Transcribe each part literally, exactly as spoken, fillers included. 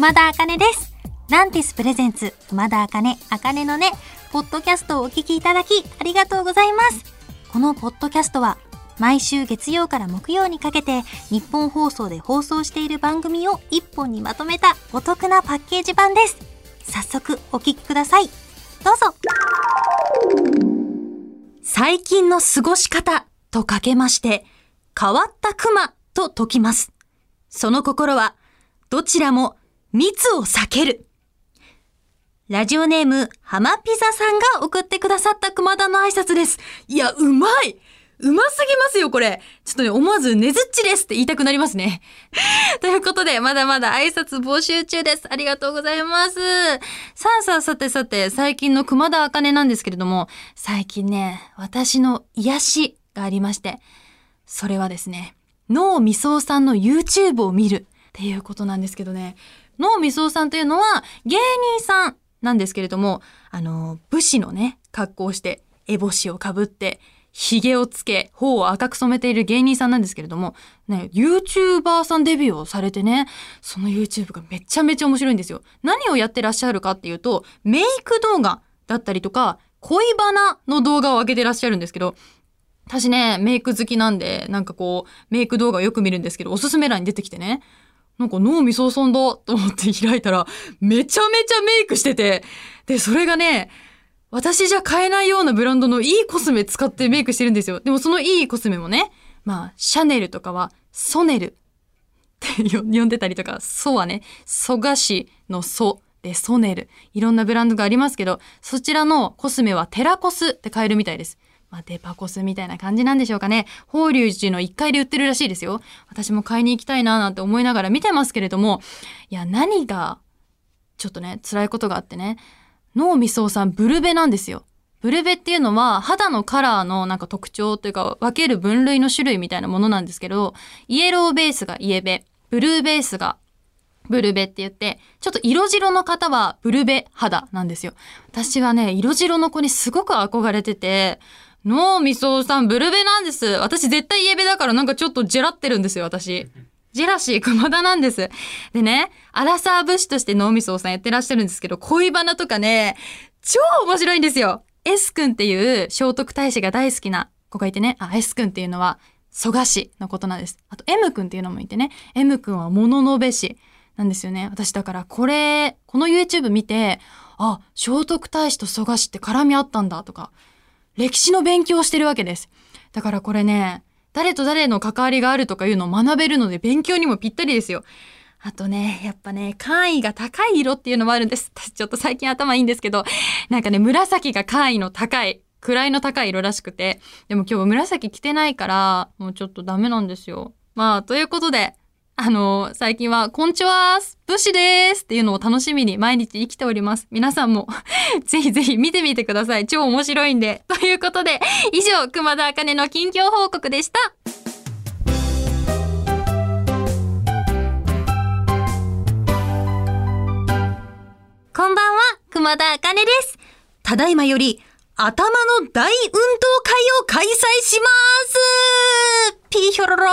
熊田茜です。ランティスプレゼンツ熊田茜、茜のねポッドキャストをお聞きいただきありがとうございます。このポッドキャストは毎週月曜から木曜にかけて日本放送で放送している番組を一本にまとめたお得なパッケージ版です。早速お聞きください。どうぞ。最近の過ごし方とかけまして変わったクマと解きます。その心はどちらも密を避ける。ラジオネーム浜ピザさんが送ってくださった熊田の挨拶です。いやうまいうますぎますよこれ。ちょっとね思わずねずっちですって言いたくなりますねということでまだまだ挨拶募集中です。ありがとうございます。さあさあさてさて最近の熊田茜なんですけれども、最近ね私の癒しがありまして、それはですね能美想さんの YouTube を見るっていうことなんですけどね。能美想さんというのは芸人さんなんですけれども、あの武士のね格好をして烏帽子をかぶってひげをつけ、頬を赤く染めている芸人さんなんですけれども、ね、YouTuber さんデビューをされてね、その YouTube がめちゃめちゃ面白いんですよ。何をやってらっしゃるかっていうと、メイク動画だったりとか、恋バナの動画を上げてらっしゃるんですけど、私ね、メイク好きなんで、なんかこう、メイク動画をよく見るんですけど、おすすめ欄に出てきてね、なんか能美想さんだと思って開いたら、めちゃめちゃメイクしてて、で、それがね、私じゃ買えないようなブランドのいいコスメ使ってメイクしてるんですよ。でもそのいいコスメもね、まあ、シャネルとかはソネルって呼んでたりとか、ソはね、蘇我氏のソでソネル。いろんなブランドがありますけど、そちらのコスメはテラコスって買えるみたいです。まあ、デパコスみたいな感じなんでしょうかね。法隆寺のいっかいで売ってるらしいですよ。私も買いに行きたいななんて思いながら見てますけれども、いや、何が、ちょっとね、辛いことがあってね、能美想さんブルベなんですよ。ブルベっていうのは肌のカラーのなんか特徴というか分ける分類の種類みたいなものなんですけど、イエローベースがイエベ、ブルーベースがブルベって言って、ちょっと色白の方はブルベ肌なんですよ。私はね色白の子にすごく憧れてて、能美想さんブルベなんです。私絶対イエベだからなんかちょっとジェラってるんですよ。私ジェラシー熊田なんです。でね、アラサー武士として能美想さんやってらっしゃるんですけど、恋バナとかね、超面白いんですよ。S 君っていう聖徳太子が大好きな子がいてね、あ、S 君っていうのは蘇我氏のことなんです。あと M 君っていうのもいてね、M 君は物のべ氏なんですよね。私だからこれ、この YouTube 見て、あ、聖徳太子と蘇我氏って絡み合ったんだとか、歴史の勉強をしてるわけです。だからこれね、誰と誰の関わりがあるとかいうのを学べるので勉強にもぴったりですよ。あとね、やっぱね、官位が高い色っていうのもあるんです。私ちょっと最近頭いいんですけど、なんかね、紫が官位の高い、位の高い色らしくて、でも今日紫着てないから、もうちょっとダメなんですよ。まあ、ということで、あの、最近は、こんちはーす、武士でーすっていうのを楽しみに毎日生きております。皆さんも、ぜひぜひ見てみてください。超面白いんで。ということで、以上、熊田茜の近況報告でした。こんばんは、熊田茜です。ただいまより、頭の大運動会を開催しますピーヒョロロ。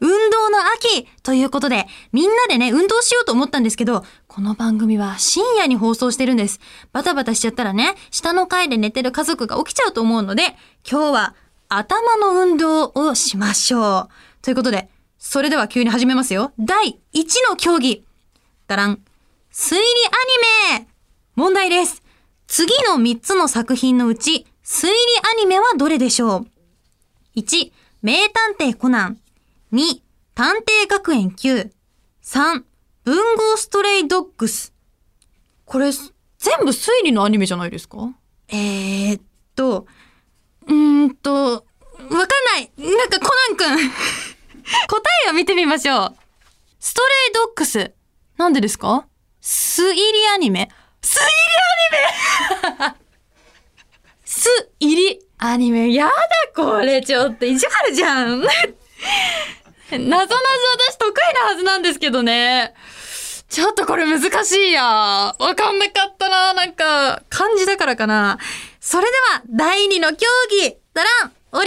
運動の秋ということで、みんなでね運動しようと思ったんですけど、この番組は深夜に放送してるんです。バタバタしちゃったらね、下の階で寝てる家族が起きちゃうと思うので、今日は頭の運動をしましょうということで、それでは急に始めますよ。だいいちの競技、だらん、推理アニメ。問題です。次のみっつの作品のうち、推理アニメはどれでしょう？ いち. 名探偵コナン。に. 探偵学園きゅう。さん. 文豪ストレイドッグス。これ、全部推理のアニメじゃないですか？えーっと、うーんと、わかんない。なんかコナンくん。答えを見てみましょう。ストレイドッグス。なんでですか？推理アニメ。推理アニメす入りアニメ、やだこれちょっと意地悪じゃんなぞなぞ私得意なはずなんですけどね、ちょっとこれ難しいや、わかんなかったな、なんか漢字だからかな。それではだいにの競技、だらん、オリン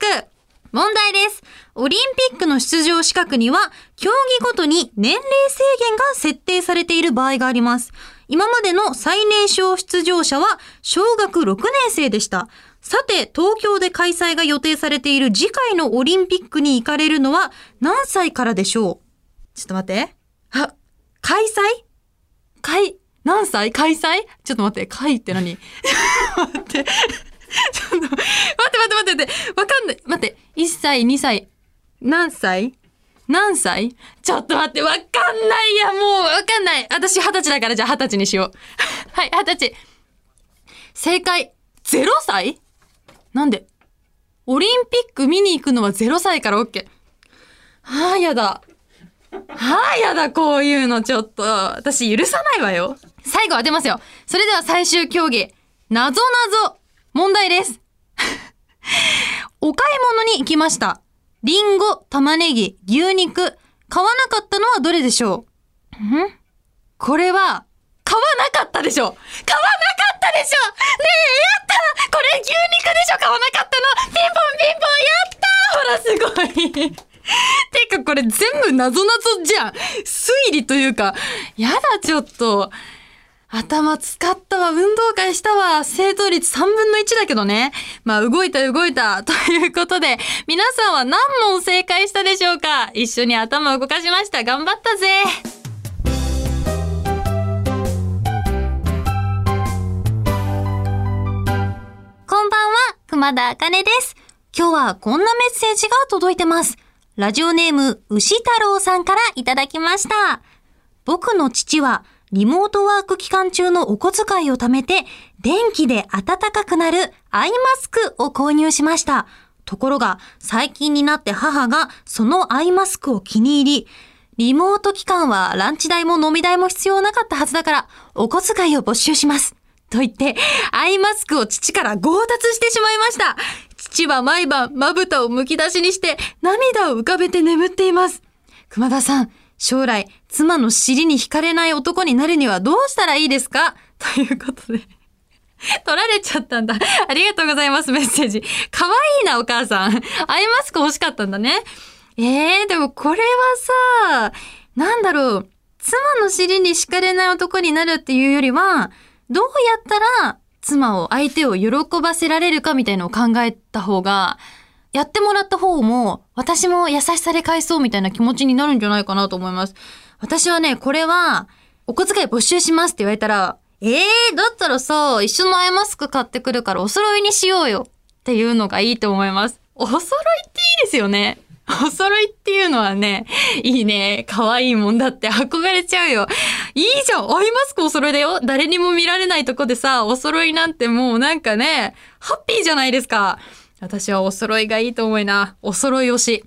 ピック。問題です。オリンピックの出場資格には競技ごとに年齢制限が設定されている場合があります。今までの最年少出場者は小学ろくねんせいでした。さて、東京で開催が予定されている次回のオリンピックに行かれるのは何歳からでしょう？ちょっと待って。あ、開催？開、何歳？開催？ちょっと待って、開って何？待って。ちょっと、待って待って待って。わかんない。待って。いっさい、にさい。何歳？何歳？ちょっと待って、わかんないや、もう、わかんない。私はたちだから、じゃあはたちにしよう。はい、はたち。正解、ゼロさい？なんで？オリンピック見に行くのはゼロさいから OK。はぁ、やだ。はぁ、やだ、こういうの、ちょっと。私、許さないわよ。最後当てますよ。それでは最終競技。なぞなぞ。問題です。お買い物に行きました。リンゴ、玉ねぎ、牛肉。買わなかったのはどれでしょう？ん？これは、買わなかったでしょ。買わなかったでしょ。ねえ、やった、これ牛肉でしょ、買わなかったの。ピンポンピンポン、やった、ほら、すごい。てか、これ全部なぞなぞじゃん。推理というか、やだ、ちょっと。頭使ったわ。運動会したわ。正答率さんぶんのいちだけどね。まあ、動いた動いた。ということで、皆さんは何問正解したでしょうか？一緒に頭を動かしました。頑張ったぜ。こんばんは、熊田茜です。今日はこんなメッセージが届いてます。ラジオネーム、牛太郎さんからいただきました。僕の父は、リモートワーク期間中のお小遣いを貯めて、電気で暖かくなるアイマスクを購入しました。ところが、最近になって母がそのアイマスクを気に入り、リモート期間はランチ代も飲み代も必要なかったはずだから、お小遣いを没収します。と言って、アイマスクを父から強奪してしまいました。父は毎晩まぶたをむき出しにして、涙を浮かべて眠っています。熊田さん、将来、妻の尻に惹かれない男になるにはどうしたらいいですか？ということで。取られちゃったんだ。ありがとうございます、メッセージ。かわいいな、お母さん。アイマスク欲しかったんだね。えー、でもこれはさ、なんだろう。妻の尻に惹かれない男になるっていうよりは、どうやったら妻を、相手を喜ばせられるかみたいなのを考えた方が、やってもらった方も、私も優しさで返そうみたいな気持ちになるんじゃないかなと思います。私はね、これは、お小遣い没収しますって言われたら、えー、だったらさ、一緒のアイマスク買ってくるからお揃いにしようよっていうのがいいと思います。お揃いっていいですよね。お揃いっていうのはね、いいね。可愛いもんだって憧れちゃうよ。いいじゃん。アイマスクお揃いだよ。誰にも見られないとこでさ、お揃いなんてもうなんかね、ハッピーじゃないですか。私はお揃いがいいと思いな。お揃い推し。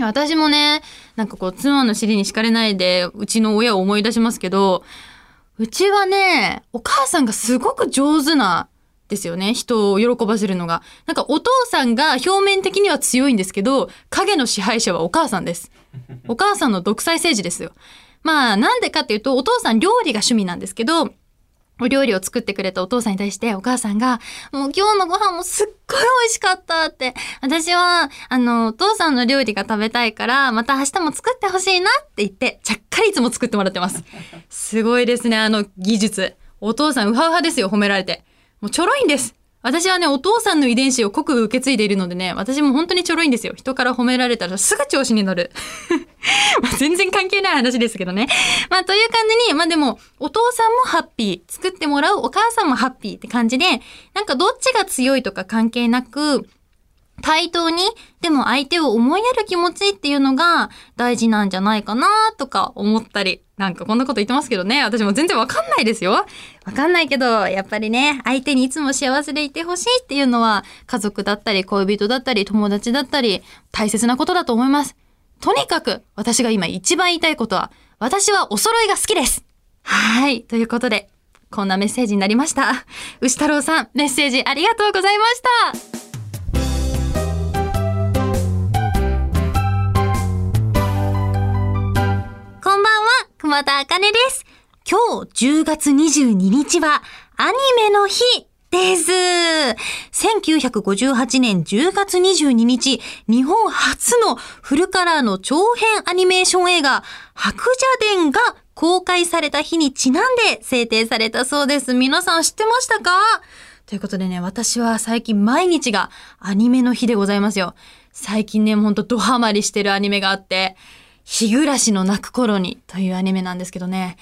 私もね、なんかこう、妻の尻に敷かれないで、うちの親を思い出しますけど、うちはね、お母さんがすごく上手な、ですよね。人を喜ばせるのが。なんかお父さんが表面的には強いんですけど、影の支配者はお母さんです。お母さんの独裁政治ですよ。まあ、なんでかっていうと、お父さん料理が趣味なんですけど、お料理を作ってくれたお父さんに対してお母さんが、もう今日のご飯もすっごい美味しかったって。私は、あの、お父さんの料理が食べたいから、また明日も作ってほしいなって言って、ちゃっかりいつも作ってもらってます。すごいですね、あの技術。お父さんウハウハですよ、褒められて。もうちょろいんです。私はね、お父さんの遺伝子を濃く受け継いでいるのでね、私も本当にちょろいんですよ。人から褒められたらすぐ調子に乗る。全然関係ない話ですけどね。まあ、という感じに、まあでも、お父さんもハッピー、作ってもらうお母さんもハッピーって感じで、なんかどっちが強いとか関係なく、対等に、でも相手を思いやる気持ちっていうのが大事なんじゃないかなとか思ったり、なんかこんなこと言ってますけどね、私も全然わかんないですよ。わかんないけど、やっぱりね、相手にいつも幸せでいてほしいっていうのは、家族だったり、恋人だったり、友達だったり、大切なことだと思います。とにかく、私が今一番言いたいことは、私はお揃いが好きです。はい、ということで、こんなメッセージになりました。牛太郎さん、メッセージありがとうございました。熊田茜です。今日じゅうがつにじゅうににちはアニメの日です。せんきゅうひゃくごじゅうはちねんじゅうがつにじゅうににち、日本初のフルカラーの長編アニメーション映画、白蛇伝が公開された日にちなんで制定されたそうです。皆さん知ってましたか？ということでね、私は最近毎日がアニメの日でございますよ。最近ね、ほんとドハマりしてるアニメがあって、日暮らしの泣く頃にというアニメなんですけどね。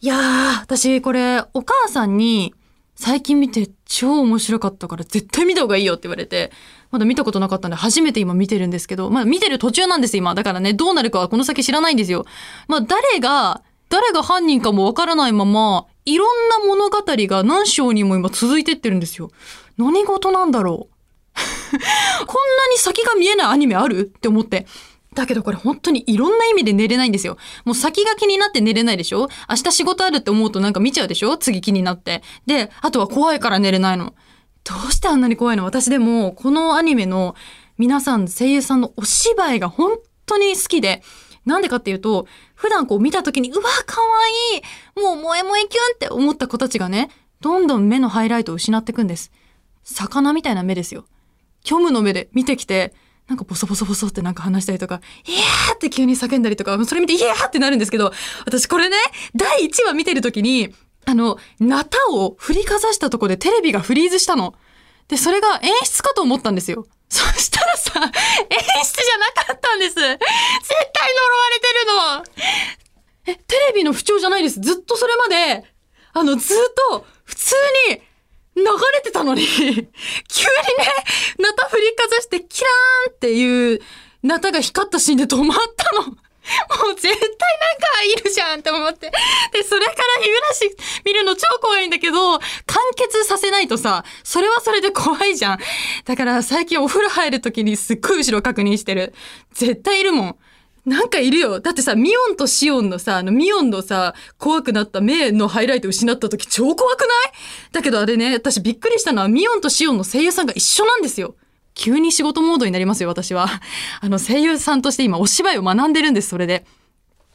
いやー、私これお母さんに最近見て超面白かったから絶対見た方がいいよって言われて、まだ見たことなかったんで初めて今見てるんですけど、まあ見てる途中なんです今。だからね、どうなるかはこの先知らないんですよ。まあ誰が、誰が犯人かもわからないまま、いろんな物語が何章にも今続いてってるんですよ。何事なんだろうこんなに先が見えないアニメあるって思って。だけどこれ本当にいろんな意味で寝れないんですよ。もう先が気になって寝れないでしょ？明日仕事あるって思うとなんか見ちゃうでしょ？次気になって。で、あとは怖いから寝れないの。どうしてあんなに怖いの？私でも、このアニメの皆さん、声優さんのお芝居が本当に好きで、なんでかっていうと、普段こう見た時に、うわ、かわいい！もう萌え萌えキュンって思った子たちがね、どんどん目のハイライトを失っていくんです。魚みたいな目ですよ。虚無の目で見てきて、なんかボソボソボソってなんか話したりとか、いやーって急に叫んだりとか、それ見ていやーってなるんですけど、私これね、だいいちわ見てるときに、あの、ナタを振りかざしたとこでテレビがフリーズしたの。で、それが演出かと思ったんですよ。そしたらさ、演出じゃなかったんです。絶対呪われてるの。え、テレビの不調じゃないです。ずっとそれまで、あの、ずっと普通に、流れてたのに、急にね、ナタ振りかざしてキラーンっていうナタが光ったシーンで止まったの。もう絶対なんかいるじゃんって思って。で、それから日暮らし見るの超怖いんだけど、完結させないとさ、それはそれで怖いじゃん。だから最近お風呂入るときにすっごい後ろ確認してる。絶対いるもん。なんかいるよ。だってさ、ミオンとシオンのさ、あの、ミオンのさ、怖くなった目のハイライト失った時超怖くない？だけどあれね、私びっくりしたのはミオンとシオンの声優さんが一緒なんですよ。急に仕事モードになりますよ、私は。あの、声優さんとして今お芝居を学んでるんです、それで。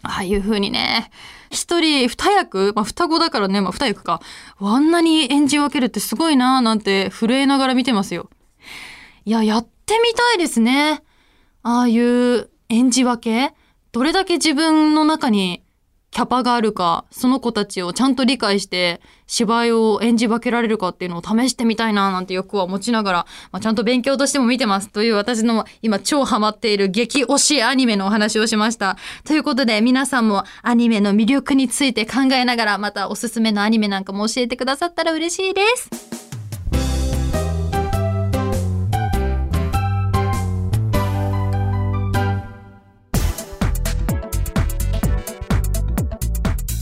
ああいう風にね、一人二役、まあ双子だからね、まあ二役か。あんなに演じ分けるってすごいなぁなんて震えながら見てますよ。いや、やってみたいですね。ああいう、演じ分け？どれだけ自分の中にキャパがあるか、その子たちをちゃんと理解して芝居を演じ分けられるかっていうのを試してみたいななんて欲は持ちながら、まあ、ちゃんと勉強としても見てますという私の今超ハマっている激推しアニメのお話をしました。ということで皆さんもアニメの魅力について考えながら、またおすすめのアニメなんかも教えてくださったら嬉しいです。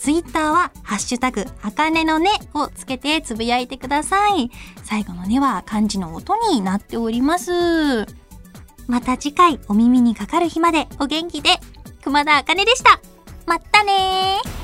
ツイッターはハッシュタグあかねのねをつけてつぶやいてください。最後のねは漢字の音になっております。また次回お耳にかかる日までお元気で。熊田あかねでした。まったねー。